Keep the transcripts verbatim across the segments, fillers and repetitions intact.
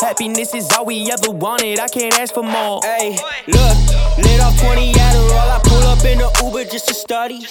Happiness is all we ever wanted, I can't ask for more. Hey, look, lit off twenty Adderall, I pull up in the Uber just to study.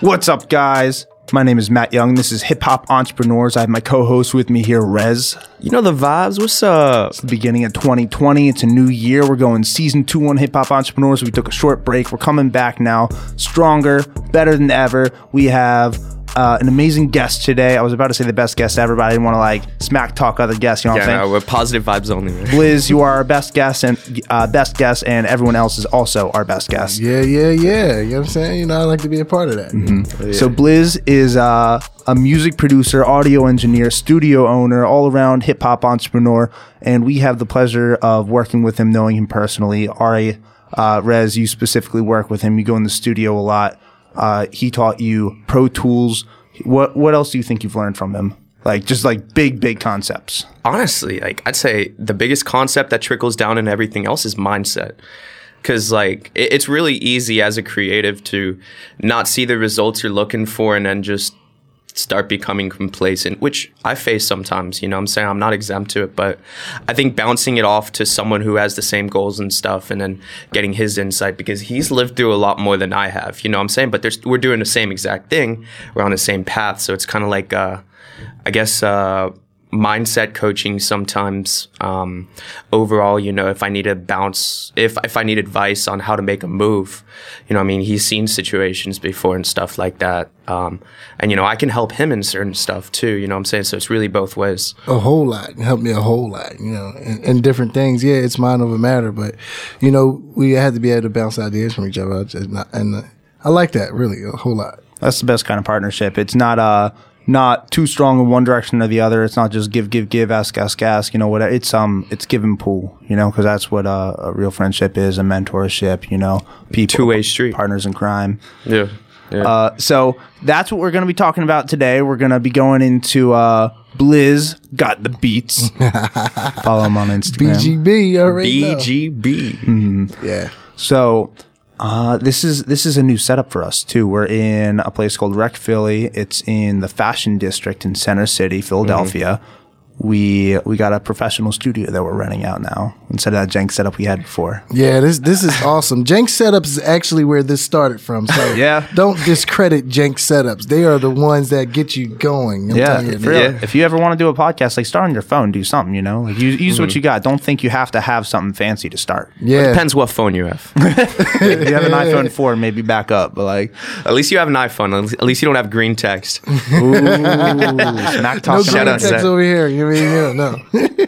What's up, guys? My name is Matt Young. This is Hip Hop Entrepreneurs. I have my co-host with me here, Rez. You know the vibes. What's up? It's the beginning of twenty twenty. It's a new year. We're going season two on Hip Hop Entrepreneurs. We took a short break. We're coming back now, stronger, better than ever. We have uh, an amazing guest today. I was about to say the best guest ever, but I didn't want to like smack talk other guests. You know what yeah, I'm saying? No, we're positive vibes only. Blizz, you are our best guest, and uh, best guest, and everyone else is also our best guest. Yeah, yeah, yeah. You know what I'm saying? You know, I like to be a part of that. Mm-hmm. Yeah. So Blizz is. is uh, a music producer, audio engineer, studio owner, all-around hip-hop entrepreneur, and we have the pleasure of working with him, knowing him personally. Ari, uh, Rez, you specifically work with him. You go in the studio a lot. Uh, he taught you Pro Tools. What What else do you think you've learned from him? Like, just like big, big concepts. Honestly, like I'd say the biggest concept that trickles down into everything else is mindset. Because, like, it's really easy as a creative to not see the results you're looking for and then just start becoming complacent, which I face sometimes, you know what I'm saying? I'm not exempt to it, but I think bouncing it off to someone who has the same goals and stuff and then getting his insight, because he's lived through a lot more than I have, you know what I'm saying? But there's, we're doing the same exact thing. We're on the same path. So it's kind of like, uh, I guess... Uh, mindset coaching sometimes. Um, overall, you know, if I need to bounce, if if I need advice on how to make a move, you know, I mean, he's seen situations before and stuff like that. Um, and, you know, I can help him in certain stuff too, you know what I'm saying? So it's really both ways. A whole lot. Help me a whole lot, you know, and, and different things. Yeah, it's mind over matter, but, you know, we had to be able to bounce ideas from each other. And I like that really a whole lot. That's the best kind of partnership. It's not a, not too strong in one direction or the other. It's not just give, give, give, ask, ask, ask, you know, whatever. It's, um, it's give and pull, you know, because that's what uh, a real friendship is, a mentorship, you know, people, two-way street, partners in crime. Yeah. yeah. Uh, so that's what we're going to be talking about today. We're going to be going into, uh, Blizz got the beats. Follow him on Instagram. B G B, already. B G B. Mm-hmm. Yeah. So, Uh, this is this is a new setup for us too. We're in a place called Rec Philly. It's in the Fashion District in Center City, Philadelphia. Mm-hmm. We we got a professional studio that we're renting out now instead of that jank setup we had before. Yeah, this this is awesome. Jank setups is actually where this started from. So yeah. Don't discredit jank setups. They are the ones that get you going. I'm yeah, you if, yeah. If you ever want to do a podcast, like start on your phone, do something. You know, like use, use mm-hmm. what you got. Don't think you have to have something fancy to start. Yeah, it depends what phone you have. If you have an iPhone four, maybe back up. But like, at least you have an iPhone. At least you don't have green text. Ooh, smack talk. No green text over here. You know, no.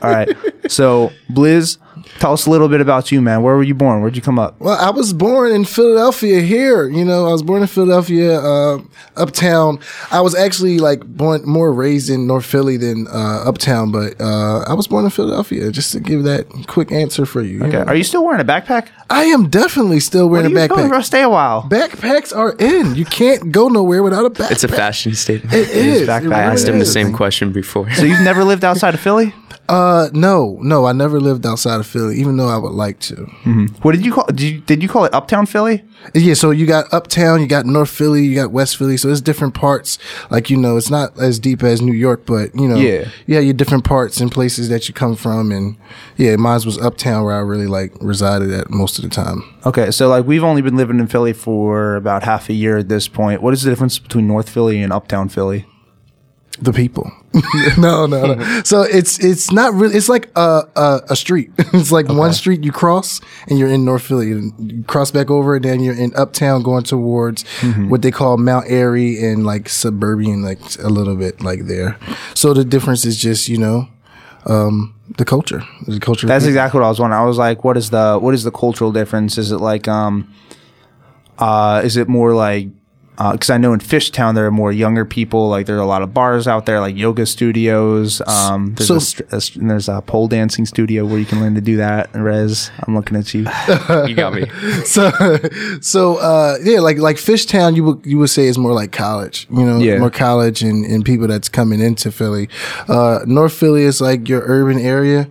All right. So, Blizz, tell us a little bit about you, man. Where were you born? Where'd you come up? Well, I was born in Philadelphia here. You know, I was born in Philadelphia, uh, uptown. I was actually like born more raised in North Philly than uh, uptown, but uh, I was born in Philadelphia, just to give that quick answer for you. you okay. Know? Are you still wearing a backpack? I am definitely still wearing a backpack. Where are you going? Stay a while. Backpacks are in. You can't go nowhere without a backpack. It's a fashion statement. It, it is. is. Backpack. It really I asked him is. the same question before. So you've never lived outside of Philly? Uh no no I never lived outside of Philly, even though I would like to. Mm-hmm. What did you call did you, did you call it Uptown Philly? Yeah, so you got Uptown, you got North Philly, you got West Philly, so it's different parts. Like, you know, it's not as deep as New York, but you know, yeah, you have your different parts and places that you come from, and yeah, mine was Uptown where I really like resided at most of the time. Okay, so like we've only been living in Philly for about half a year at this point. What is the difference between North Philly and Uptown Philly? The people. no, no, no. So it's it's not really. It's like a a, a street. It's like okay. One street you cross and you're in North Philly. You cross back over and then you're in Uptown going towards mm-hmm. what they call Mount Airy and like suburban, like a little bit like there. So the difference is just, you know, um, the culture. The culture. That's exactly what I was wondering. I was like, what is the what is the cultural difference? Is it like um, uh, is it more like? Because uh, I know in Fishtown there are more younger people. Like there are a lot of bars out there, like yoga studios. Um, there's, so, a st- a st- there's a pole dancing studio where you can learn to do that. Rez, I'm looking at you. You got me. So, so uh, yeah, like like Fishtown, you would you would say is more like college. You know, yeah. More college and, and people that's coming into Philly. Uh, North Philly is like your urban area,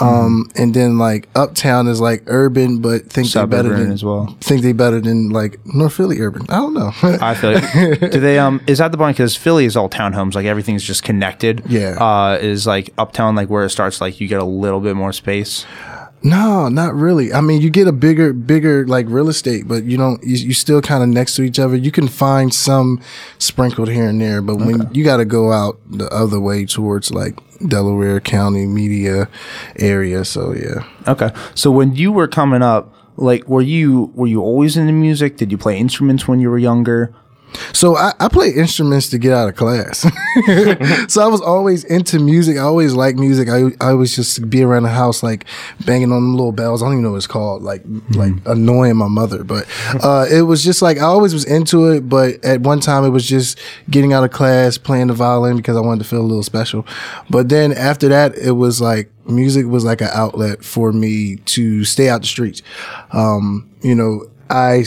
um, mm. and then like Uptown is like urban, but think Suburban they better than as well. Think they better than like North Philly urban. I don't know. I feel like, do they, um, is that the point? Because Philly is all townhomes, like everything's just connected. Yeah. Uh, is like uptown, like where it starts, like you get a little bit more space? No, not really. I mean, you get a bigger, bigger like real estate, but you don't, you, you still kind of next to each other. You can find some sprinkled here and there, but when okay. you got to go out the other way towards like Delaware County media area. So yeah. Okay. So when you were coming up, like, were you, were you always into music? Did you play instruments when you were younger? So I, I play instruments to get out of class. So I was always into music. I always liked music. I I was just be around the house, like banging on the little bells. I don't even know what it's called, like mm-hmm. like annoying my mother. But uh, it was just like I always was into it. But at one time it was just getting out of class, playing the violin because I wanted to feel a little special. But then after that, it was like music was like an outlet for me to stay out the streets. Um, you know, I.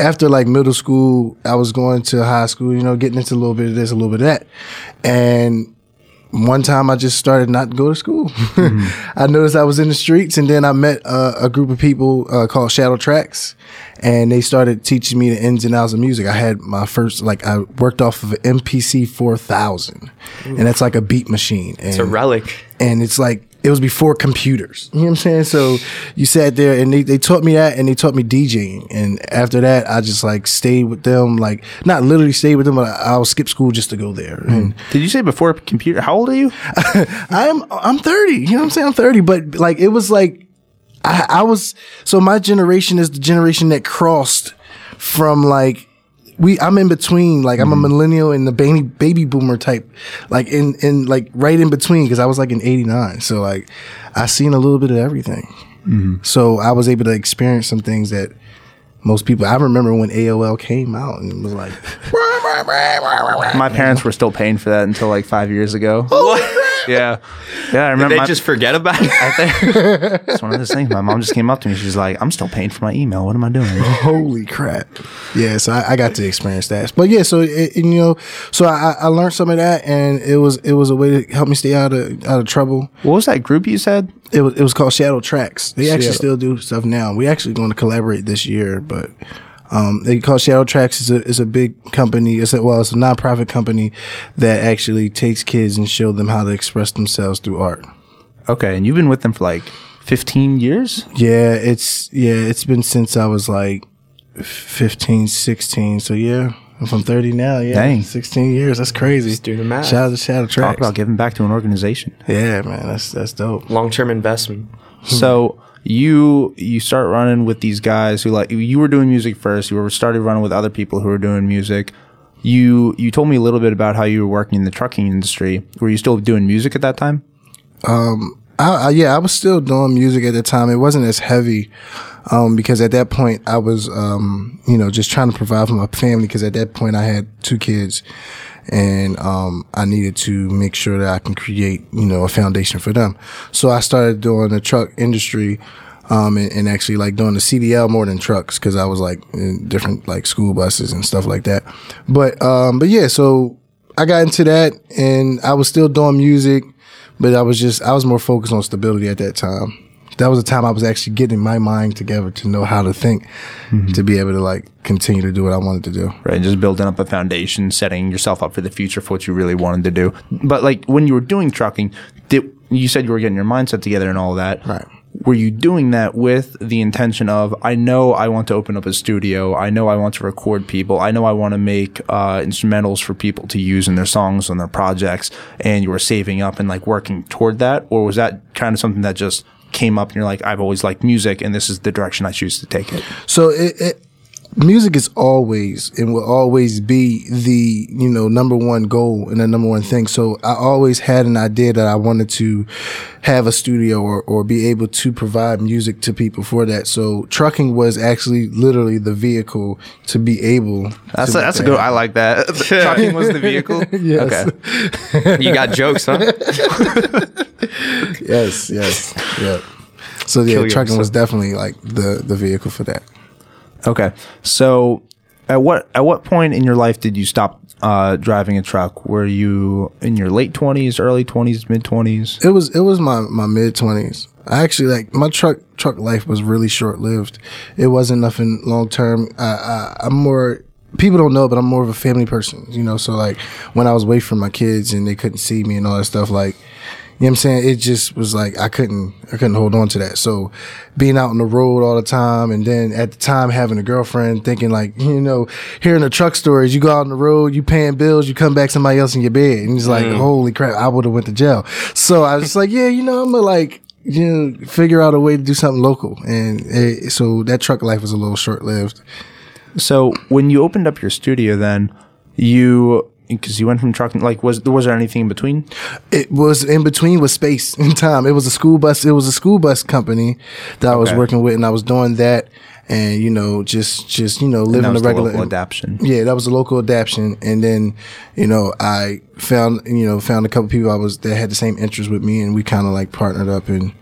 After like middle school, I was going to high school, you know, getting into a little bit of this, a little bit of that. And one time I just started not to go to school. Mm-hmm. I noticed I was in the streets, and then I met uh, a group of people uh, called Shadow Tracks, and they started teaching me the ins and outs of music. I had my first, like I worked off of an M P C four thousand, Ooh. And that's like a beat machine. And, it's a relic. And it's like, it was before computers. You know what I'm saying? So you sat there and they, they taught me that, and they taught me DJing. And after that, I just like stayed with them, like not literally stayed with them, but I, I'll skip school just to go there. Mm-hmm. And did you say before computer? How old are you? I'm, I'm thirty. You know what I'm saying? I'm thirty, but like, it was like, I, I was, so my generation is the generation that crossed from like, We, I'm in between, like I'm a millennial and the baby, baby boomer type, like in, in like right in between. Cause I was like in eighty-nine. So like I seen a little bit of everything. Mm-hmm. So I was able to experience some things that most people, I remember when A O L came out and it was like, my parents were still paying for that until like five years ago. Yeah. Yeah. I remember. Did they my, just forget about it? I think it's one of those things. My mom just came up to me. She's like, I'm still paying for my email. What am I doing? Holy crap. Yeah. So I, I got to experience that. But yeah, so, it, and, you know, so I, I learned some of that, and it was, it was a way to help me stay out of, out of trouble. What was that group you said? It was, it was called Shadow Tracks. They actually Shadow. still do stuff now. We actually going to collaborate this year, but. Um, they call Shadow Tracks is a, is a big company. It's a, well, it's a nonprofit company that actually takes kids and show them how to express themselves through art. Okay. And you've been with them for like fifteen years? Yeah. It's, yeah, it's been since I was like fifteen, sixteen. So yeah, if I'm thirty now, yeah. Dang. sixteen years. That's crazy. Just doing the math. Shout out to Shadow Tracks. Talk about giving back to an organization. Yeah, man. That's, that's dope. Long-term investment. So, You you start running with these guys who like you were doing music first. You were started running with other people who were doing music. You you told me a little bit about how you were working in the trucking industry. Were you still doing music at that time? Um, I, I, yeah, I was still doing music at the time. It wasn't as heavy um, because at that point I was um, you know just trying to provide for my family, because at that point I had two kids. And um, I needed to make sure that I can create, you know, a foundation for them. So I started doing the truck industry, um, and, and actually like doing the C D L more than trucks, because I was like in different like school buses and stuff like that. But um, but yeah, so I got into that, and I was still doing music, but I was just I was more focused on stability at that time. That was the time I was actually getting my mind together to know how to think, mm-hmm. to be able to like continue to do what I wanted to do. Right. Just building up a foundation, setting yourself up for the future for what you really wanted to do. But like when you were doing trucking, did, you said you were getting your mindset together and all that. Right. Were you doing that with the intention of, I know I want to open up a studio. I know I want to record people. I know I want to make uh, instrumentals for people to use in their songs and their projects. And you were saving up and like working toward that? Or was that kind of something that just came up and you're like, I've always liked music and this is the direction I choose to take it? So it, it music is always and will always be the, you know, number one goal and the number one thing. So I always had an idea that I wanted to have a studio or, or be able to provide music to people for that. So trucking was actually literally the vehicle to be able that's to a, that's that. a good I like that. Trucking was the vehicle? Yes. Okay. You got jokes, huh? Yes, yes, yeah. So yeah, Kill trucking yourself. was definitely like the, the vehicle for that. Okay, so at what at what point in your life did you stop uh, driving a truck? Were you in your late twenties, early twenties, mid twenties? It was it was my, my mid twenties. I actually like my truck truck life was really short lived. It wasn't nothing long term. I, I I'm more people don't know, but I'm more of a family person, you know? So, like, when I was away from my kids and they couldn't see me and all that stuff, like, you know what I'm saying? It just was like, I couldn't, I couldn't hold on to that. So being out on the road all the time, and then at the time having a girlfriend, thinking like, you know, hearing the truck stories, you go out on the road, you paying bills, you come back, somebody else in your bed. And it's like, mm. holy crap, I would have went to jail. So I was just like, yeah, you know, I'm going to like, you know, figure out a way to do something local. And it, so that truck life was a little short lived. So when you opened up your studio, then you, because you went from trucking, like, was was there anything in between? It was in between with space and time. It was a school bus. It was a school bus company that okay. I was working with, and I was doing that, and you know, just just you know, living the regular. Local adaption. Yeah, that was a local adaption, and then you know, I found you know found a couple people I was that had the same interest with me, and we kind of like partnered up and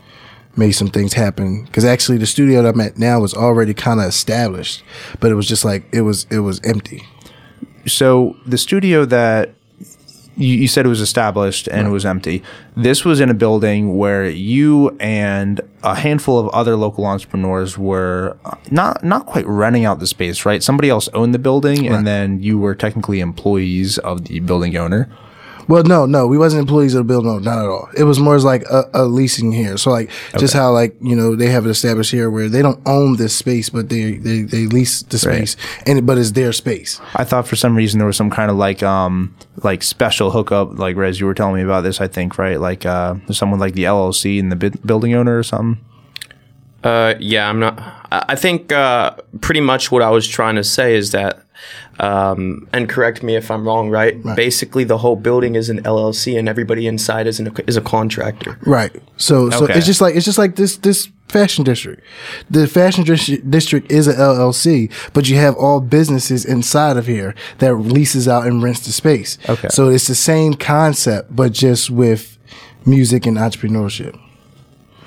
made some things happen. Because actually, the studio that I'm at now was already kind of established, but it was just like it was it was empty. So the studio that you, you said it was established and right. it was empty, this was in a building where you and a handful of other local entrepreneurs were not not quite renting out the space, right? Somebody else owned the building right. and then you were technically employees of the building owner. Well, no, no, we wasn't employees of the building, no, not at all. It was more as like a, a leasing here. So like okay. just how like, you know, they have it established here where they don't own this space, but they, they, they lease the space right. and but it's their space. I thought for some reason there was some kind of like, um, like special hookup, like Rez, you were telling me about this, I think, right? Like, uh, someone like the L L C and the bi- building owner or something. Uh, yeah, I'm not, I think, uh, pretty much what I was trying to say is that, Um, and correct me if I'm wrong, right? right? Basically, the whole building is an L L C, and everybody inside is an, is a contractor. Right. So, so okay. it's just like it's just like this this fashion district. The fashion dist- district is an L L C, but you have all businesses inside of here that leases out and rents the space. Okay. So it's the same concept, but just with music and entrepreneurship.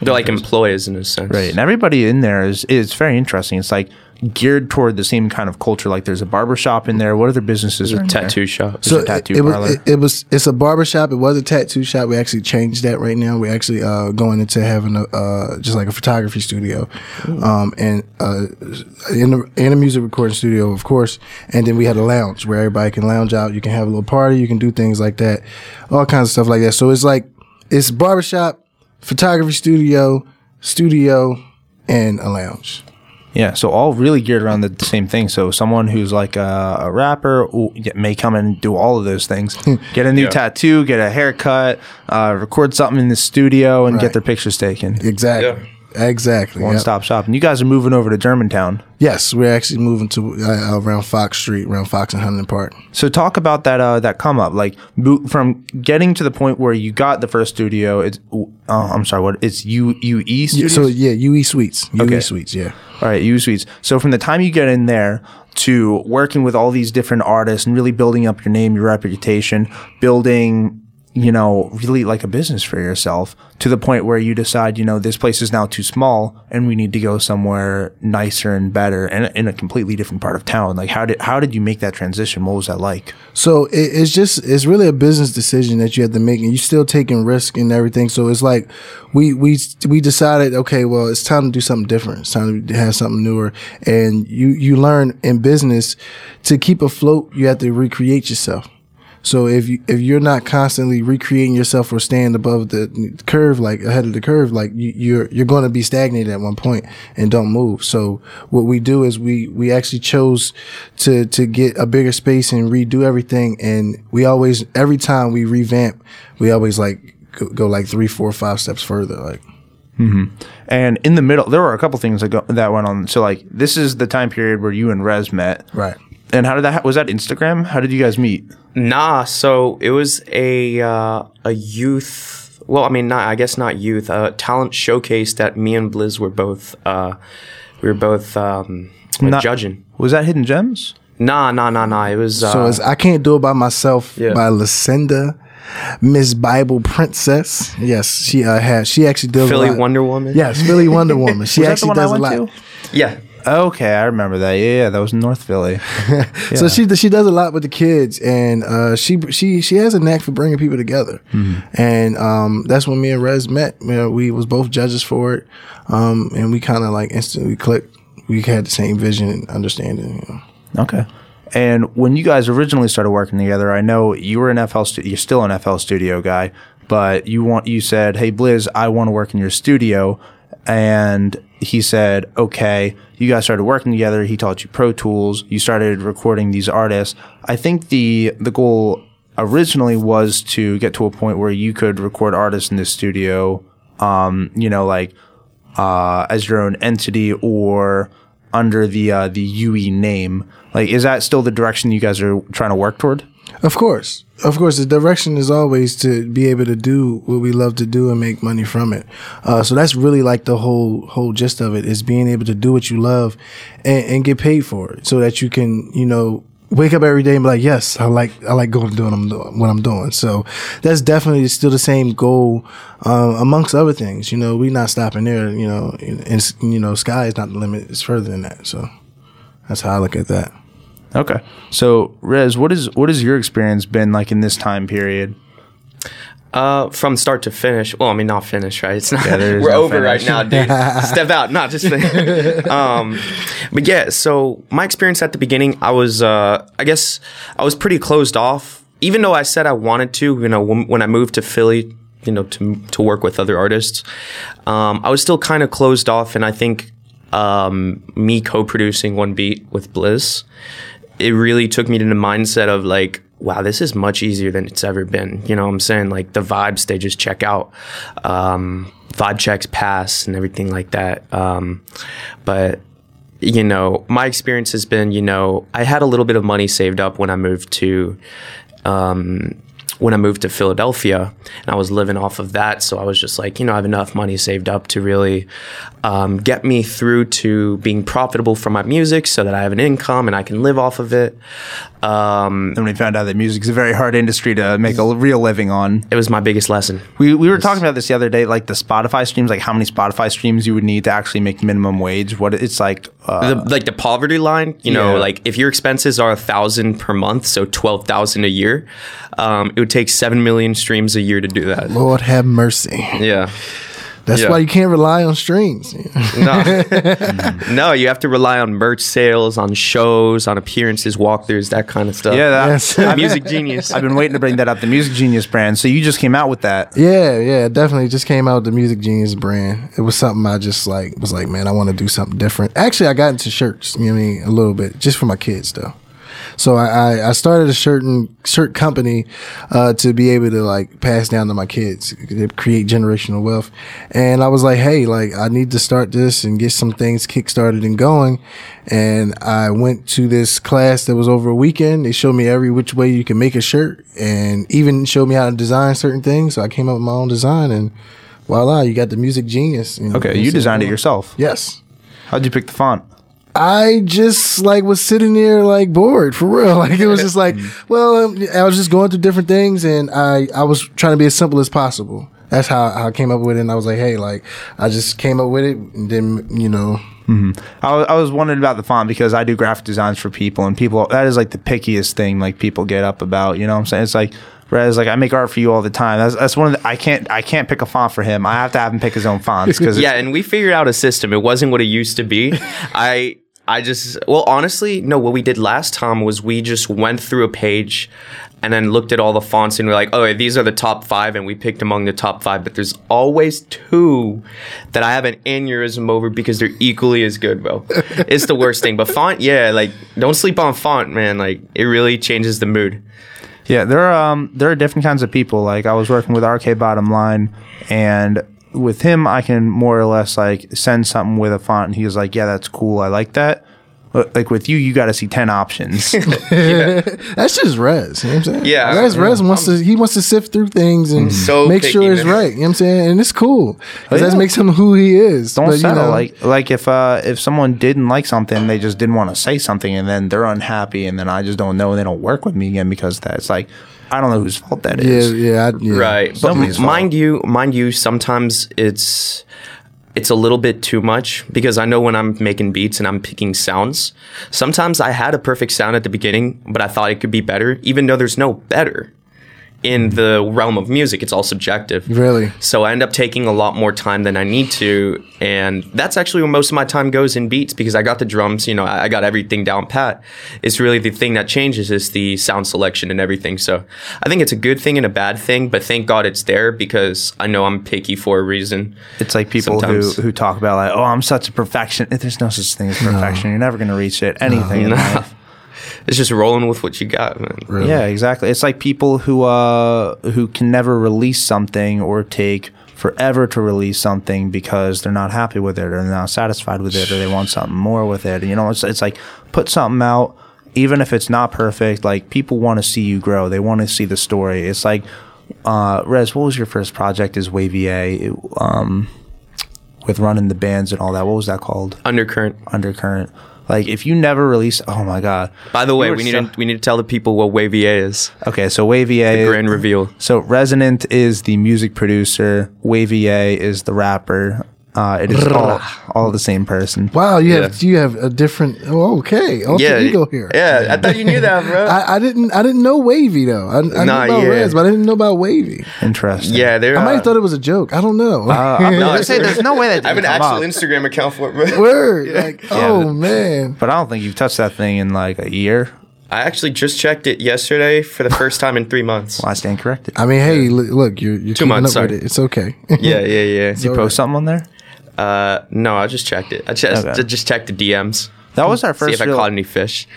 They're like employees in a sense. Right. And everybody in there is is very interesting. It's like geared toward the same kind of culture. Like there's a barbershop in there. What other businesses are in there? Tattoo shop. So a tattoo it, it parlor. Was, it, it was, it's a barbershop. It was a tattoo shop. We actually changed that right now. We're actually uh, going into having a, uh, just like a photography studio um, and, uh, in the, and a music recording studio, of course. And then we had a lounge where everybody can lounge out. You can have a little party. You can do things like that. All kinds of stuff like that. So it's like, it's barbershop, photography studio, studio, and a lounge. Yeah, so all really geared around the same thing. So someone who's like a, a rapper ooh, may come and do all of those things. Get a new yeah. tattoo, get a haircut, uh, record something in the studio, and right. get their pictures taken. Exactly. Yeah. Exactly. One-stop yep. shop. And you guys are moving over to Germantown. Yes, we're actually moving to uh, around Fox Street, around Fox and Huntington Park. So talk about that uh, that come up, like from getting to the point where you got the first studio. It's oh, I'm sorry, what? It's U, UE Suites. So yeah, U E Suites. U E okay. Suites. Yeah. All right, U E Suites. So from the time you get in there to working with all these different artists and really building up your name, your reputation, building, you know, really like a business for yourself, to the point where you decide, you know, this place is now too small and we need to go somewhere nicer and better and in a completely different part of town. Like, how did how did you make that transition? What was that like? So it, it's just, it's really a business decision that you have to make, and you're still taking risk and everything. So it's like we we we decided, okay, well, it's time to do something different. It's time to have something newer. And you you learn in business, to keep afloat, you have to recreate yourself. So if you if you're not constantly recreating yourself or staying above the curve, like ahead of the curve, like you, you're you're going to be stagnated at one point and don't move. So what we do is we we actually chose to to get a bigger space and redo everything. And we always, every time we revamp, we always like go, go like three, four, five steps further, like. Mm-hmm. And in the middle, there were a couple things that go, that went on. So like this is the time period where you and Rez met, right? And how did that, was that Instagram? How did you guys meet? Nah, so it was a uh, a youth, well, I mean, not, I guess not youth, a talent showcase that me and Blizz were both, uh, we were both um, not, judging. Was that Hidden Gems? Nah, nah, nah, nah, it was... Uh, so it's I Can't Do It By Myself yeah. by Lucinda. Miss Bible Princess. Yes, she uh, has, she actually does Philly a lot. Philly Wonder Woman. Yes, Philly Wonder Woman. She actually does a lot. To? Yeah. Okay, I remember that. Yeah, yeah, that was in North Philly. Yeah. So she she does a lot with the kids, and uh, she she she has a knack for bringing people together. Mm-hmm. And um, that's when me and Rez met. You know, we was both judges for it, um, and we kind of like instantly clicked. We had the same vision and understanding. You know? Okay. And when you guys originally started working together, I know you were an F L studio, you're still an F L studio guy, but you want you said, "Hey, Blizz, I want to work in your studio." And he said, "Okay." You guys started working together. He taught you Pro Tools. You started recording these artists. I think the the goal originally was to get to a point where you could record artists in the studio, um, you know, like uh, as your own entity or under the uh, the U E name. Like, is that still the direction you guys are trying to work toward? Of course. Of course, the direction is always to be able to do what we love to do and make money from it. Uh, so that's really like the whole whole gist of it, is being able to do what you love and, and get paid for it, so that you can, you know, wake up every day and be like, yes, I like I like going and doing what I'm doing. So that's definitely still the same goal, uh, amongst other things. You know, we're not stopping there. You know, and, and you know, sky is not the limit. It's further than that. So that's how I look at that. Okay. So, Rez, what is what has your experience been like in this time period? Uh, from start to finish. Well, I mean, not finish, right? It's not. Yeah, we're no over finish. Right now, dude. Step out, not just. um, but yeah. So my experience at the beginning, I was, uh, I guess, I was pretty closed off. Even though I said I wanted to, you know, when, when I moved to Philly, you know, to to work with other artists, um, I was still kind of closed off, and I think um, me co-producing one beat with Blizz, it really took me to the mindset of like, wow, this is much easier than it's ever been. You know what I'm saying? Like the vibes, they just check out. Um, vibe checks pass and everything like that. Um, but, you know, my experience has been, you know, I had a little bit of money saved up when I moved to, um, when I moved to Philadelphia, and I was living off of that. So I was just like, you know, I have enough money saved up to really um, get me through to being profitable for my music, so that I have an income and I can live off of it. Um, and we found out that music is a very hard industry to make a real living on. It was my biggest lesson. We we were it's, talking about this the other day, like the Spotify streams, like how many Spotify streams you would need to actually make minimum wage. What it's like, uh, the, like the poverty line. You know, yeah. Like if your expenses are a thousand per month, so twelve thousand a year, um, it would take seven million streams a year to do that. Lord have mercy. Yeah. That's yeah. why you can't rely on streams. No. No, you have to rely on merch sales, on shows, on appearances, walkthroughs, that kind of stuff. Yeah, that's yes. Music Genius. I've been waiting to bring that up, the Music Genius brand. So you just came out with that. Yeah, yeah, definitely just came out with the Music Genius brand. It was something I just like, was like, man, I want to do something different. Actually, I got into shirts, you know what I mean, a little bit, just for my kids though. So I, I started a shirt and shirt company uh, to be able to like pass down to my kids, create generational wealth. And I was like, hey, like I need to start this and get some things kickstarted and going. And I went to this class that was over a weekend. They showed me every which way you can make a shirt, and even showed me how to design certain things. So I came up with my own design, and voila, you got the Music Genius. And okay, you designed it yourself. Yes. How'd you pick the font? I just like was sitting there like bored for real. Like it was just like, well, I was just going through different things, and I, I was trying to be as simple as possible. That's how, how I came up with it. And I was like, hey, like I just came up with it, and then, you know. Mm-hmm. I, I was wondering about the font, because I do graphic designs for people, and people, that is like the pickiest thing like people get up about, you know what I'm saying? It's like, Rez, like I make art for you all the time. That's that's one of the, I can't I can't pick a font for him. I have to have him pick his own fonts. Cause yeah, and we figured out a system. It wasn't what it used to be. I I just well honestly no. What we did last time was we just went through a page and then looked at all the fonts, and we're like, oh, these are the top five, and we picked among the top five. But there's always two that I have an aneurysm over, because they're equally as good, bro. It's the worst thing. But font, yeah, like don't sleep on font, man. Like it really changes the mood. Yeah, there are um, there are different kinds of people. Like I was working with R K Bottom Line, and with him, I can more or less like send something with a font, and he was like, "Yeah, that's cool. I like that." Like with you, you got to see ten options. Yeah. That's just Rez. You know what I'm saying? Yeah, Rez, I mean, Rez wants I'm, to he wants to sift through things and so make picky, sure it's man. Right. You know what I'm saying? And it's cool, because yeah. that makes him who he is. Don't but, settle. You know, like like if uh, if someone didn't like something, they just didn't want to say something, and then they're unhappy, and then I just don't know, and they don't work with me again because that's like, I don't know whose fault that is. Yeah, yeah, I, yeah. Right. Somebody's but mind fault. you, mind you, sometimes it's. It's a little bit too much, because I know when I'm making beats and I'm picking sounds, sometimes I had a perfect sound at the beginning, but I thought it could be better, even though there's no better. in the realm of music, it's all subjective. Really? So I end up taking a lot more time than I need to. And that's actually where most of my time goes in beats, because I got the drums, you know, I got everything down pat. It's really the thing that changes is the sound selection and everything. So I think it's a good thing and a bad thing, but thank God it's there, because I know I'm picky for a reason. It's like people who, who talk about like, oh, I'm such a perfectionist. There's no such thing as perfection. No. You're never going to reach it. Anything no. in no. life. It's just rolling with what you got, man. Really? Yeah, exactly. It's like people who uh, who can never release something or take forever to release something because they're not happy with it or they're not satisfied with it or they want something more with it. You know, it's it's like put something out, even if it's not perfect. Like, people want to see you grow. They want to see the story. It's like, uh, Rez, what was your first project as WayVa, um, with running the bands and all that? What was that called? Undercurrent. Undercurrent. Like, if you never release, oh my God! By the way, we need to, we need to tell the people what WayVa is. Okay, so WayVa is the grand reveal. So Resonant is the music producer. WayVa is the rapper. Uh, it is all, all the same person. Wow, you yeah. have you have a different. Oh, okay, alter yeah, ego here. Yeah, I thought you knew that, bro. I, I didn't. I didn't know Wavy though. I, I nah, knew about yeah. Rez, but I didn't know about Wavy. Interesting. Yeah, there. I uh, might have thought it was a joke. I don't know. Uh, I'm no, gonna say there's no way that. I have an actual up. Instagram account for it. Bro. Word. Yeah. Like, yeah, oh but, man. But I don't think you've touched that thing in like a year. I actually just checked it yesterday for the first time in three months. Well, I stand corrected. I mean, hey, look, you're, you're two months. Up with it. It's okay. yeah, yeah, yeah. Did you post something on there? Uh, no, I just checked it. I just okay. I just checked the D Ms. That was our first. See if real... I caught any fish.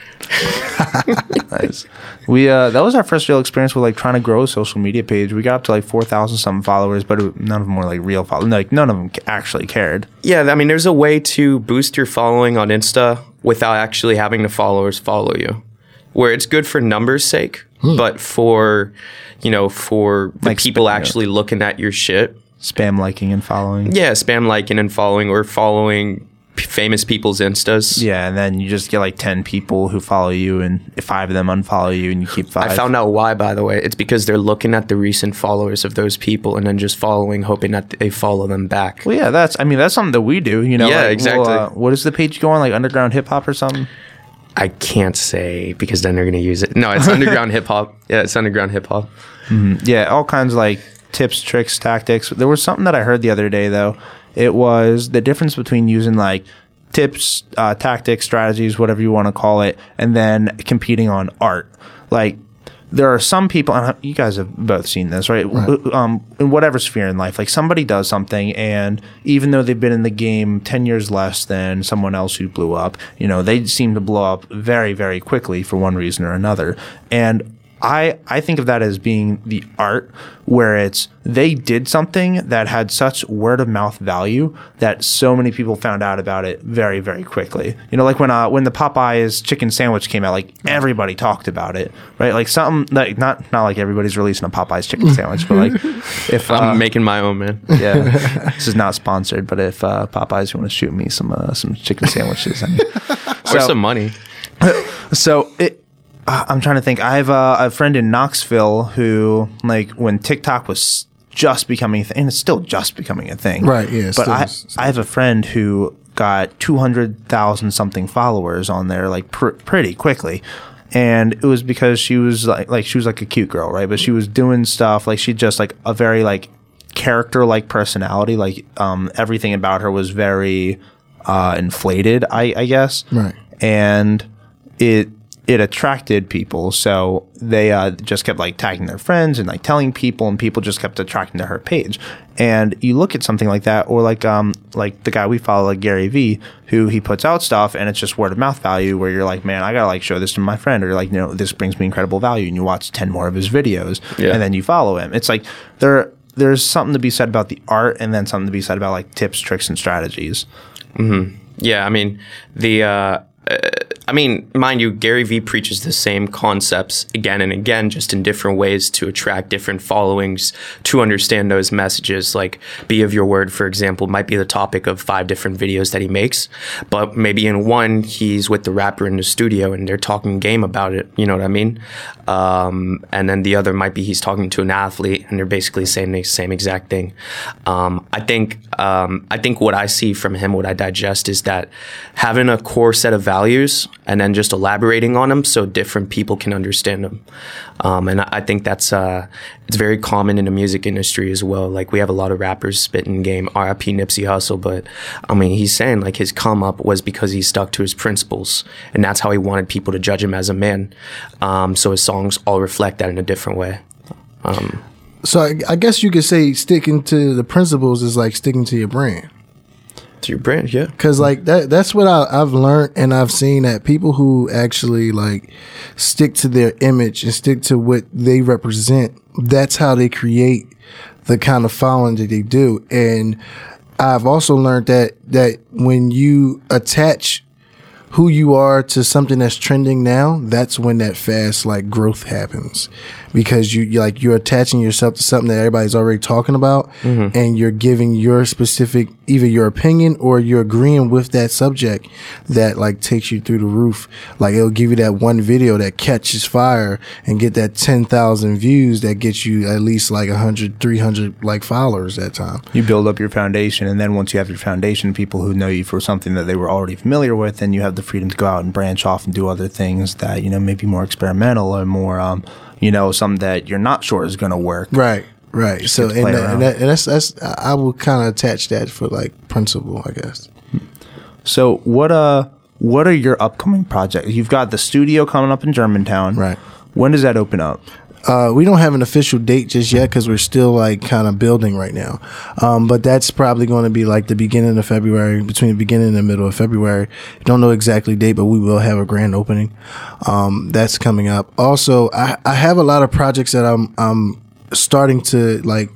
Nice. We uh, that was our first real experience with like trying to grow a social media page. We got up to like four thousand something followers, but it, none of them were like real followers. Like none of them actually cared. Yeah, I mean, there's a way to boost your following on Insta without actually having the followers follow you. Where it's good for numbers' sake, hmm. but for, you know, for the like people spam, actually yeah. looking at your shit. Spam liking and following. Yeah, spam liking and following or following p- famous people's Instas. Yeah, and then you just get like ten people who follow you and five of them unfollow you and you keep five. I found out why, by the way. It's because they're looking at the recent followers of those people and then just following, hoping that they follow them back. Well, yeah, that's, I mean, that's something that we do, you know. Yeah, like, exactly. We'll, uh, what is the page going on, like Underground Hip Hop or something? I can't say because then they're going to use it. No, it's Underground Hip Hop. Yeah, it's Underground Hip Hop. Mm-hmm. Yeah, all kinds of like tips, tricks, tactics. There was something that I heard the other day, though. It was the difference between using like tips, uh, tactics, strategies, whatever you want to call it, and then competing on art. Like, there are some people, and you guys have both seen this, right? right. Um, in whatever sphere in life, like somebody does something, and even though they've been in the game ten years less than someone else who blew up, you know, they seem to blow up very, very quickly for one reason or another. And I, I think of that as being the art, where it's they did something that had such word of mouth value that so many people found out about it very, very quickly. You know, like when uh, when the Popeyes chicken sandwich came out, like everybody talked about it, right? Like something like not not like everybody's releasing a Popeyes chicken sandwich, but like if uh, I'm making my own, man. Yeah, this is not sponsored, but if uh, Popeyes, you want to shoot me some uh, some chicken sandwiches, I mean, so, or some money. So it. I'm trying to think. I have a, a friend in Knoxville who, like, when TikTok was just becoming a thing, and it's still just becoming a thing. Right, yeah. But I, is, I have a friend who got two hundred thousand something followers on there, like, pr- pretty quickly. And it was because she was, like, like, she was, like, a cute girl, right? But she was doing stuff, like, she just, like, a very, like, character-like personality. Like, um, everything about her was very uh, inflated, I, I guess. Right. And it... it attracted people, so they uh, just kept like tagging their friends and like telling people, and people just kept attracting to her page. And you look at something like that, or like um like the guy we follow, like Gary Vee, who he puts out stuff, and it's just word of mouth value, where you're like, man, I gotta like show this to my friend, or like, you know, this brings me incredible value, and you watch ten more of his videos, yeah. and then you follow him. It's like there there's something to be said about the art, and then something to be said about like tips, tricks, and strategies. Mm-hmm. Yeah, I mean the. Uh Uh, I mean, mind you, Gary Vee preaches the same concepts again and again, just in different ways to attract different followings to understand those messages. Like, Be of Your Word, for example, might be the topic of five different videos that he makes, but maybe in one, he's with the rapper in the studio and they're talking game about it. You know what I mean? Um, and then the other might be he's talking to an athlete and they're basically saying the same exact thing. Um, I think, um, I think what I see from him, what I digest is that having a core set of values and then just elaborating on them so different people can understand them. Um, and I, I think that's uh, it's very common in the music industry as well. Like, we have a lot of rappers spitting game, R I P Nipsey Hussle, but I mean, he's saying like his come up was because he stuck to his principles, and that's how he wanted people to judge him as a man. Um, so his songs all reflect that in a different way. Um, so I, I guess you could say sticking to the principles is like sticking to your brand. To your brand, yeah. Because like that, that's what I, I've learned, and I've seen that people who actually like stick to their image and stick to what they represent, that's how they create the kind of following that they do. And I've also learned that that when you attach who you are to something that's trending now, that's when that fast like growth happens, because you you're like you're attaching yourself to something that everybody's already talking about, mm-hmm. and you're giving your specific, either your opinion or you're agreeing with that subject, that like takes you through the roof. Like, it'll give you that one video that catches fire and get that ten thousand views that gets you at least like one hundred, three hundred like followers that time. You build up your foundation, and then once you have your foundation, people who know you for something that they were already familiar with, then you have the freedom to go out and branch off and do other things that, you know, maybe more experimental or more, um, you know, something that you're not sure is going to work. Right, right. Just so, and, that, and, that, and that's, that's, I will kind of attach that for like principle, I guess. So what, uh, what are your upcoming projects? You've got the studio coming up in Germantown. Right. When does that open up? Uh, we don't have an official date just yet because we're still like kind of building right now. Um, but that's probably going to be like the beginning of February, between the beginning and the middle of February. Don't know exactly date, but we will have a grand opening. Um, that's coming up. Also, I, I have a lot of projects that I'm, I'm starting to like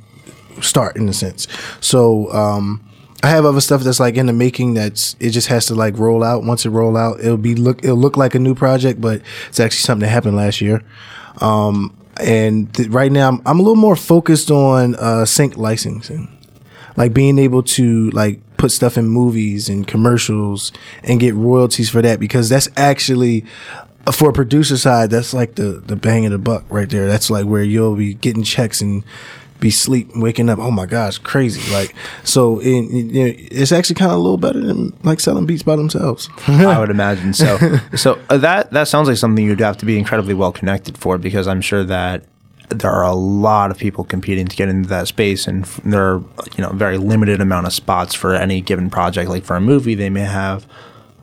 start in a sense. So, um, I have other stuff that's like in the making that's, it just has to like roll out. Once it roll out, it'll be look, it'll look like a new project, but it's actually something that happened last year. Um, And th- right now, I'm, I'm a little more focused on uh, sync licensing, like being able to like put stuff in movies and commercials and get royalties for that, because that's actually, for a producer side, that's like the, the bang of the buck right there. That's like where you'll be getting checks and be sleep and waking up. Oh my gosh, crazy! Like, so it, it, it's actually kind of a little better than like selling beats by themselves. I would imagine so. So that that sounds like something you'd have to be incredibly well connected for, because I'm sure that there are a lot of people competing to get into that space, and there are, you know, a very limited amount of spots for any given project. Like for a movie, they may have,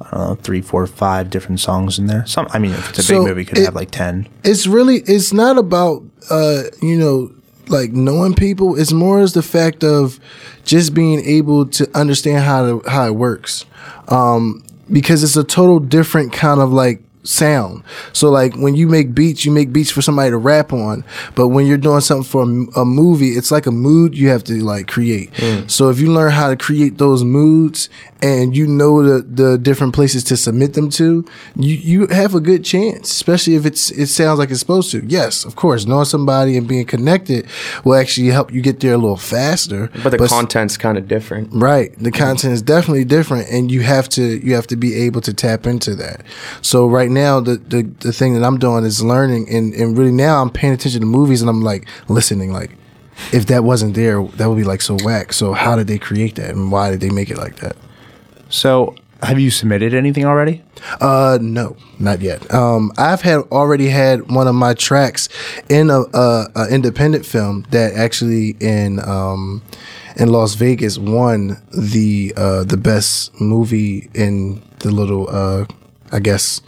I don't know, three, four, five different songs in there. Some, I mean, if it's a so big movie, you could it, have like ten. It's really, it's not about uh, you know. like knowing people, it's more as the fact of just being able to understand how to, how it works, um, because it's a total different kind of like sound. So like when you make beats, you make beats for somebody to rap on, but when you're doing something for a, a movie, it's like a mood you have to like create. Mm. So if you learn how to create those moods and you know the, the different places to submit them to, you, you have a good chance, especially if it's it sounds like it's supposed to. Yes, of course, knowing somebody and being connected will actually help you get there a little faster. But the but content's kind of different. Right. The content is definitely different, and you have to you have to be able to tap into that. So right now, the, the, the thing that I'm doing is learning, and, and really now I'm paying attention to movies, and I'm like listening, like, if that wasn't there, that would be like so whack. So how did they create that, and why did they make it like that? So have you submitted anything already? Uh, no, not yet. Um, I've had already had one of my tracks in a, a, a independent film that actually in um, in Las Vegas won the uh, the best movie in the little uh, I guess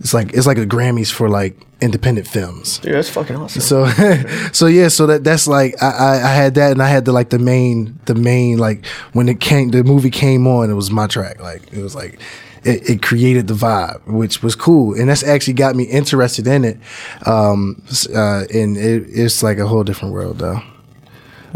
it's like it's like the Grammys for like independent films. Dude, that's fucking awesome. So, so yeah, so that that's like I, I, I had that, and I had the like the main the main like when it came the movie came on, it was my track. Like it was like it, it created the vibe, which was cool, and that's actually got me interested in it. Um, uh, and it, it's like a whole different world though.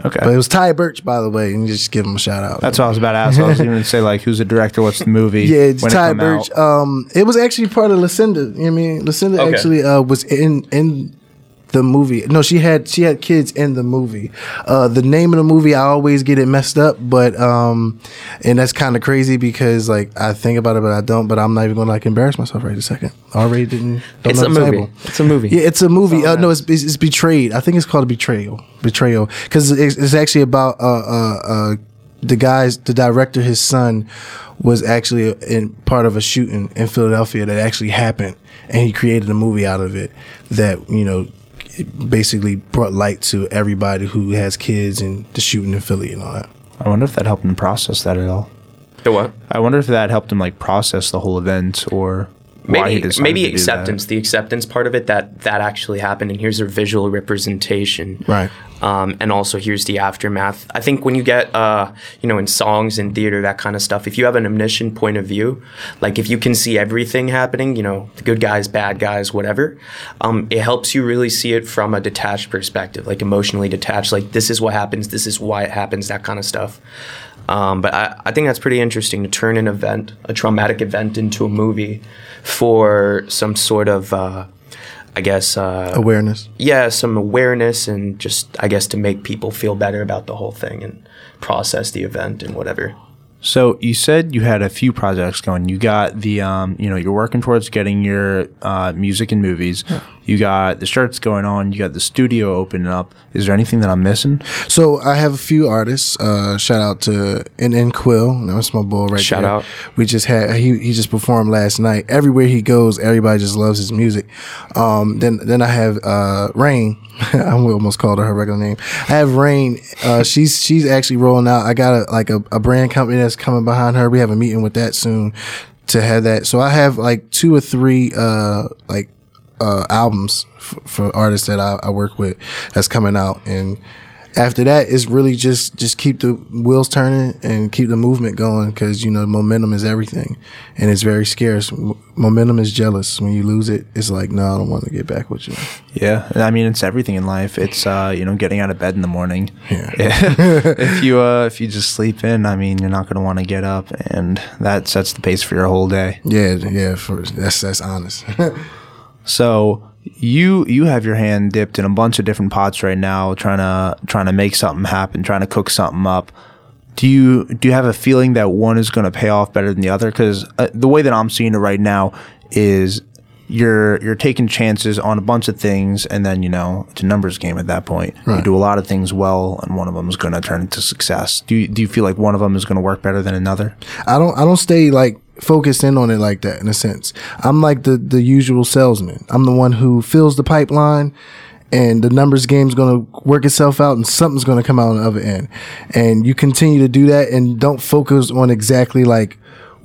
Okay, but it was Ty Birch, by the way, and just give him a shout out. That's what I was about to ask. I was even to say like, who's the director? What's the movie? Yeah, it's when Ty it Birch. Um, it was actually part of Lucinda. You know what I mean, Lucinda okay. actually uh, was in in the movie. No, she had she had kids in the movie. Uh, the name of the movie, I always get it messed up, but um, and that's kind of crazy because like I think about it, but I don't. But I'm not even gonna like embarrass myself right this second. I already didn't. Don't it's a movie. Table. It's a movie. Yeah, it's a movie. It's uh, no, it's, it's it's Betrayed. I think it's called Betrayal. Betrayal, because it's actually about a, a, a the guy's, the director, his son was actually in part of a shooting in Philadelphia that actually happened, and he created a movie out of it that, you know, basically brought light to everybody who has kids and the shooting in Philly and all that. I wonder if that helped him process that at all. The what? I wonder if that helped him like process the whole event, or maybe why he decided maybe to acceptance, do that. The acceptance part of it, that that actually happened, and here's a visual representation, right? Um, and also here's the aftermath. I think when you get uh, you know, in songs and theater, that kind of stuff, if you have an omniscient point of view, like if you can see everything happening, you know, the good guys, bad guys, whatever, um, it helps you really see it from a detached perspective, like emotionally detached. Like this is what happens, this is why it happens, that kind of stuff. Um, but I, I think that's pretty interesting to turn an event, a traumatic event, into a movie for some sort of, uh, I guess... Uh, awareness. Yeah, some awareness, and just, I guess, to make people feel better about the whole thing and process the event and whatever. So you said you had a few projects going. You got the, um, you know, you're working towards getting your uh, music and movies. Yeah. You got the shirts going on. You got the studio opening up. Is there anything that I'm missing? So I have a few artists. Uh, shout out to N N. Quill. That's my boy right shout there. Shout out. We just had, he he just performed last night. Everywhere he goes, everybody just loves his music. Um, then then I have uh, Rain. I almost called her her regular name. I have Rain. Uh, she's she's actually rolling out. I got a, like a, a brand company that's coming behind her. We have a meeting with that soon to have that. So I have like two or three uh, like uh, albums f- for artists that I, I work with that's coming out. And after that, it's really just just keep the wheels turning and keep the movement going, because, you know, momentum is everything, and it's very scarce. M- momentum is jealous. When you lose it, it's like, no, I don't want to get back with you. Yeah, I mean, it's everything in life. It's uh, you know, getting out of bed in the morning. Yeah. if you uh, if you just sleep in, I mean, you're not going to want to get up, and that sets the pace for your whole day. Yeah, yeah, for, that's that's honest. So. You you have your hand dipped in a bunch of different pots right now, trying to trying to make something happen, trying to cook something up. Do you do you have a feeling that one is going to pay off better than the other? Because uh, the way that I'm seeing it right now is you're you're taking chances on a bunch of things, and then, you know, it's a numbers game at that point. Right. You do a lot of things well, and one of them is going to turn into success. Do you, do you feel like one of them is going to work better than another? I don't I don't stay like. Focus in on it like that, in a sense. I'm like the the usual salesman. I'm the one who fills the pipeline, and the numbers game's going to work itself out, and something's going to come out on the other end. And you continue to do that, and don't focus on exactly like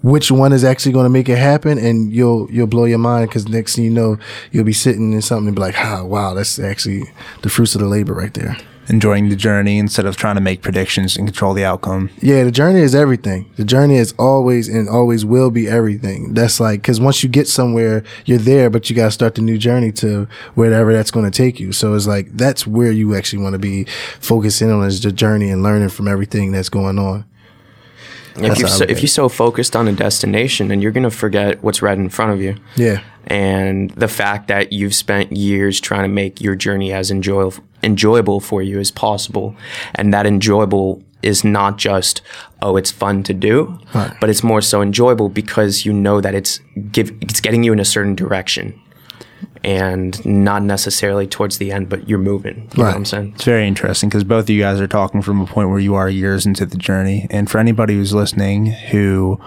which one is actually going to make it happen, and you'll you'll blow your mind, because next thing you know, you'll be sitting in something and be like, ah, wow, that's actually the fruits of the labor right there. Enjoying the journey instead of trying to make predictions and control the outcome. Yeah, the journey is everything. The journey is always and always will be everything. That's like, because once you get somewhere, you're there, but you got to start the new journey to wherever that's going to take you. So it's like, that's where you actually want to be focusing on, is the journey and learning from everything that's going on. If you're, so, if you're so focused on a destination, then you're going to forget what's right in front of you. Yeah. And the fact that you've spent years trying to make your journey as enjoy- enjoyable for you as possible. And that enjoyable is not just, oh, it's fun to do, right, but it's more so enjoyable because you know that it's give, it's getting you in a certain direction. And not necessarily towards the end, but you're moving. You right. know what I'm saying? It's very interesting, because both of you guys are talking from a point where you are years into the journey. And for anybody who's listening who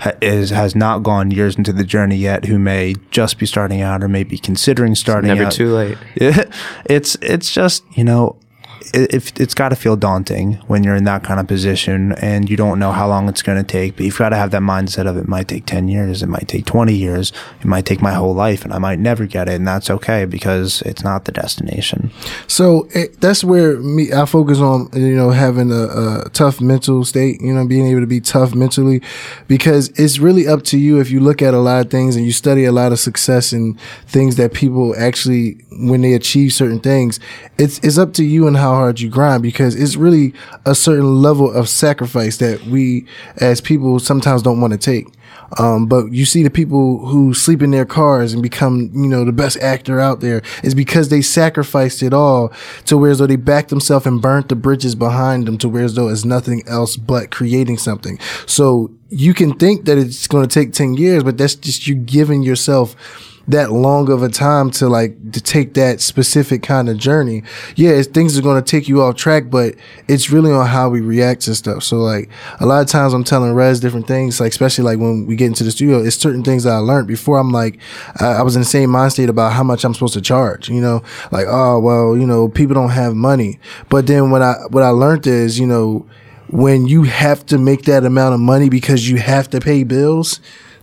ha- is has not gone years into the journey yet, who may just be starting out or may be considering starting out. It's never out, too late. It, it's, it's just, you know... It, it's got to feel daunting when you're in that kind of position and you don't know how long it's going to take, but you've got to have that mindset of, it might take ten years, it might take twenty years, it might take my whole life, and I might never get it, and that's okay, because it's not the destination. So it, that's where me I focus on, you know, having a, a tough mental state, you know, being able to be tough mentally, because it's really up to you. If you look at a lot of things and you study a lot of success and things that people actually, when they achieve certain things, it's it's up to you and how hard you grind, because it's really a certain level of sacrifice that we as people sometimes don't want to take. Um, but you see the people who sleep in their cars and become, you know, the best actor out there, is because they sacrificed it all to where as though they backed themselves and burnt the bridges behind them, to where as though it's nothing else but creating something. So you can think that it's going to take ten years, but that's just you giving yourself that long of a time to like to take that specific kind of journey. Yeah, it's, things are going to take you off track, but it's really on how we react to stuff. So like a lot of times I'm telling Rez different things, like especially like when we get into the studio, it's certain things that I learned before. I'm like, I, I was in the same mind state about how much I'm supposed to charge, you know, like, oh, well, you know, people don't have money. But then what I, what I learned is, you know, when you have to make that amount of money because you have to pay bills,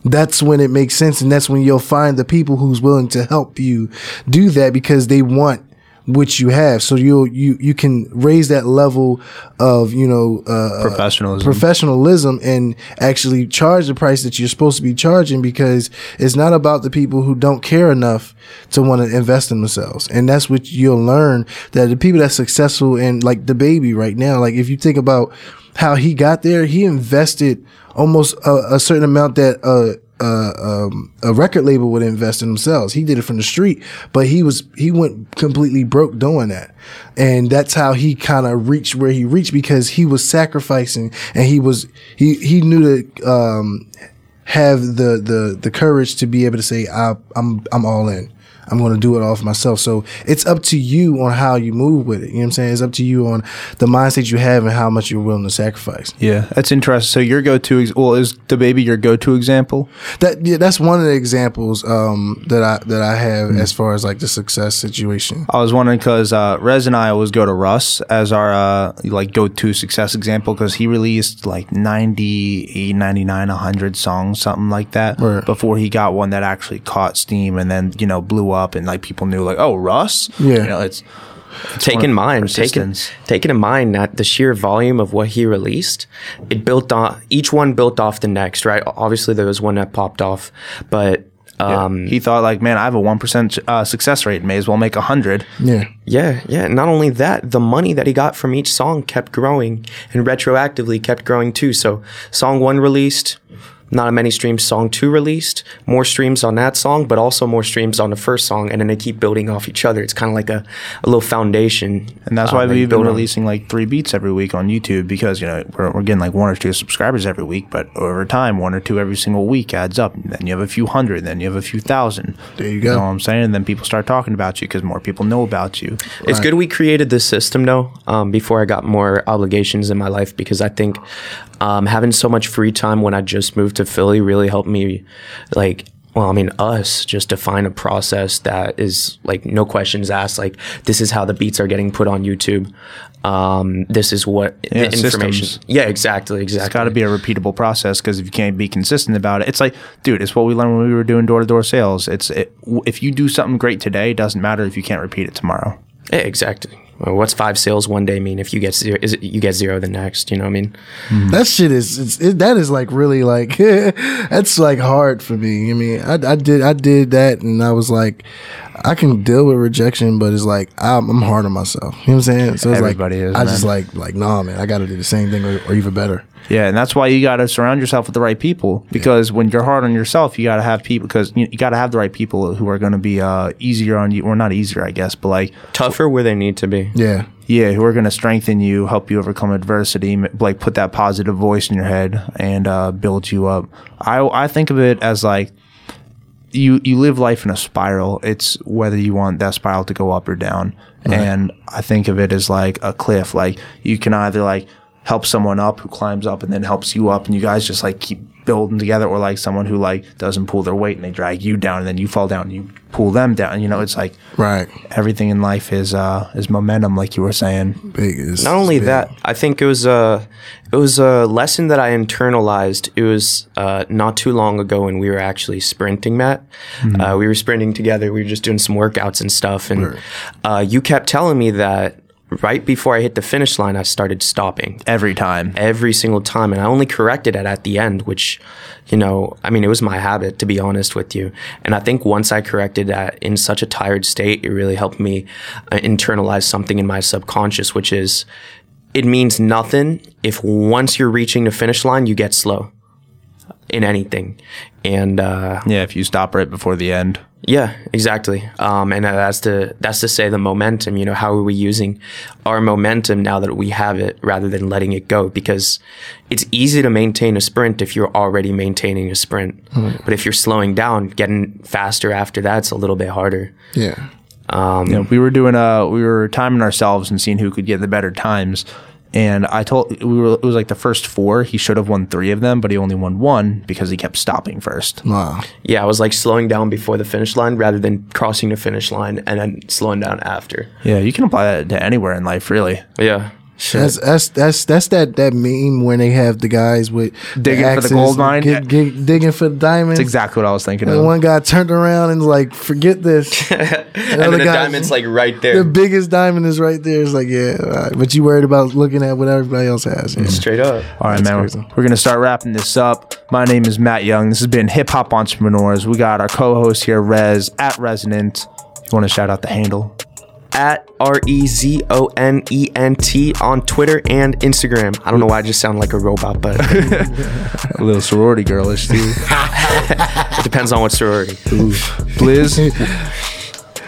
that's when it makes sense. And that's when you'll find the people who's willing to help you do that because they want what you have. So you'll, you, you can raise that level of, you know, uh, professionalism, professionalism and actually charge the price that you're supposed to be charging, because it's not about the people who don't care enough to want to invest in themselves. And that's what you'll learn, that the people that's successful and like DaBaby right now, like if you think about how he got there, he invested almost a, a certain amount that uh, uh, um, a record label would invest in themselves. He did it from the street, but he was he went completely broke doing that. And that's how he kind of reached where he reached, because he was sacrificing, and he was he he knew to um, have the, the the courage to be able to say, I, I'm I'm all in. I'm going to do it all for myself. So it's up to you on how you move with it. You know what I'm saying? It's up to you on the mindset you have and how much you're willing to sacrifice. Yeah, that's interesting. So your go-to, ex- well, is DaBaby your go-to example? That yeah, that's one of the examples um, that I that I have mm-hmm. as far as like the success situation. I was wondering because uh, Rez and I always go to Russ as our uh, like go-to success example, because he released like ninety-eight, ninety-nine, one hundred songs, something like that, right, before he got one that actually caught steam and then, you know, blew up. Up and like people knew, like, oh, Russ, yeah, you know, it's, it's taking mine, taking taking in mind that the sheer volume of what he released, it built on, each one built off the next, right? Obviously, there was one that popped off, but um, yeah. He thought, like, man, I have a one percent uh, success rate, may as well make a hundred. Yeah, yeah, yeah. Not only that, the money that he got from each song kept growing and retroactively kept growing too. So, song one released, not a many streams. Song two released, more streams on that song, but also more streams on the first song, and then they keep building off each other. It's kind of like a, a little foundation. And that's why um, we've been releasing on. like three beats every week on YouTube, because, you know, we're, we're getting like one or two subscribers every week, but over time, one or two every single week adds up. And then you have a few hundred, then you have a few thousand. There you go. You know what I'm saying? And then people start talking about you because more people know about you. Right. It's good we created this system, though, um, before I got more obligations in my life, because I think um, having so much free time when I just moved to Philly really helped me, like, well, I mean, us just define a process that is like no questions asked. Like, this is how the beats are getting put on YouTube. Um, this is what yeah, the information. Systems. Yeah, exactly, exactly. It's got to be a repeatable process, because if you can't be consistent about it, it's like, dude, it's what we learned when we were doing door to door sales. It's it, if you do something great today, it doesn't matter if you can't repeat it tomorrow. Yeah, exactly. Well, what's five sales one day mean if you get zero? Is it, you get zero the next? You know what I mean? Mm. That shit is it's, it, that is like really like that's like hard for me. I mean, I, I did I did that, and I was like, I can deal with rejection, but it's like I'm, I'm hard on myself. You know what I'm saying? So it's everybody like, is. I man. just like like nah, man. I got to do the same thing or, or even better. Yeah, and that's why you got to surround yourself with the right people, because yeah. when you're hard on yourself, you got to have people, because you, you got to have the right people who are going to be uh, easier on you, or not easier, I guess, but like tougher where they need to be. Yeah. Yeah, who are going to strengthen you, help you overcome adversity, like put that positive voice in your head and uh, build you up. I I think of it as like you you live life in a spiral. It's whether you want that spiral to go up or down. Right. And I think of it as like a cliff. Like you can either like help someone up who climbs up and then helps you up, and you guys just like keep building together, or like someone who like doesn't pull their weight and they drag you down, and then you fall down and you pull them down. You know, it's like right. Everything in life is uh is momentum, like you were saying. Big is not only big. That, I think it was a it was a lesson that I internalized. It was uh, not too long ago when we were actually sprinting, Matt. Mm-hmm. Uh, we were sprinting together. We were just doing some workouts and stuff, and right. uh, you kept telling me that. Right before I hit the finish line, I started stopping. Every time. Every single time. And I only corrected it at the end, which, you know, I mean, it was my habit, to be honest with you. And I think once I corrected that in such a tired state, it really helped me uh, internalize something in my subconscious, which is it means nothing if once you're reaching the finish line, you get slow in anything. And uh, yeah, if you stop right before the end. Yeah, exactly. Um, and that's to that's to say the momentum, you know, how are we using our momentum now that we have it rather than letting it go? Because it's easy to maintain a sprint if you're already maintaining a sprint. Mm. But if you're slowing down, getting faster after that's a little bit harder. Yeah. Um, yeah, we were doing uh we were timing ourselves and seeing who could get the better times. And I told we were it was like the first four, he should have won three of them, but he only won one because he kept stopping first. Wow. Yeah, I was like slowing down before the finish line rather than crossing the finish line and then slowing down after. Yeah, you can apply that to anywhere in life, really. Yeah. Shit. That's that's that's that's that, that meme when they have the guys with digging the axes, for the gold mine, g- g- digging for the diamonds. That's exactly what I was thinking. And of. One guy turned around and was like, "Forget this." And, and then the guys, diamond's like right there. The biggest diamond is right there. It's like, yeah, right. But you worried about looking at what everybody else has. Yeah. Straight up. All right, that's man. We're, we're gonna start wrapping this up. My name is Matt Young. This has been Hip Hop Entrepreneurs. We got our co-host here, Rez at Resonant. If you want to shout out the handle. At R E Z O N E N T on Twitter and Instagram. I don't know why I just sound like a robot, but a little sorority girlish too. It depends on what sorority. Ooh. Blizz,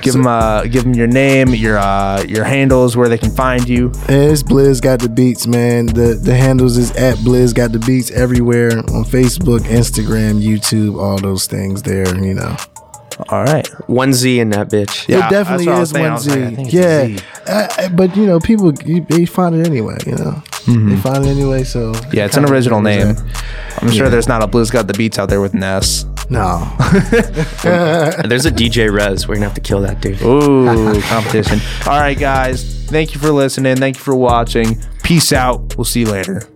give so, them uh, give them your name, your uh, your handles, where they can find you. It's Blizz Got the Beats, man. The the handles is at Blizz Got the Beats everywhere on Facebook, Instagram, YouTube, all those things there. You know. All right, one Z in that bitch. Yeah, it definitely is one Z. Like, yeah, Z. I, I, but you know, people you, they find it anyway. You know, mm-hmm. they find it anyway. So yeah, it's an original name. I'm yeah. sure there's not a Blizz Got the Beats out there with an S. No, there's a D J Rez. We're gonna have to kill that dude. Ooh, competition. All right, guys, thank you for listening. Thank you for watching. Peace out. We'll see you later.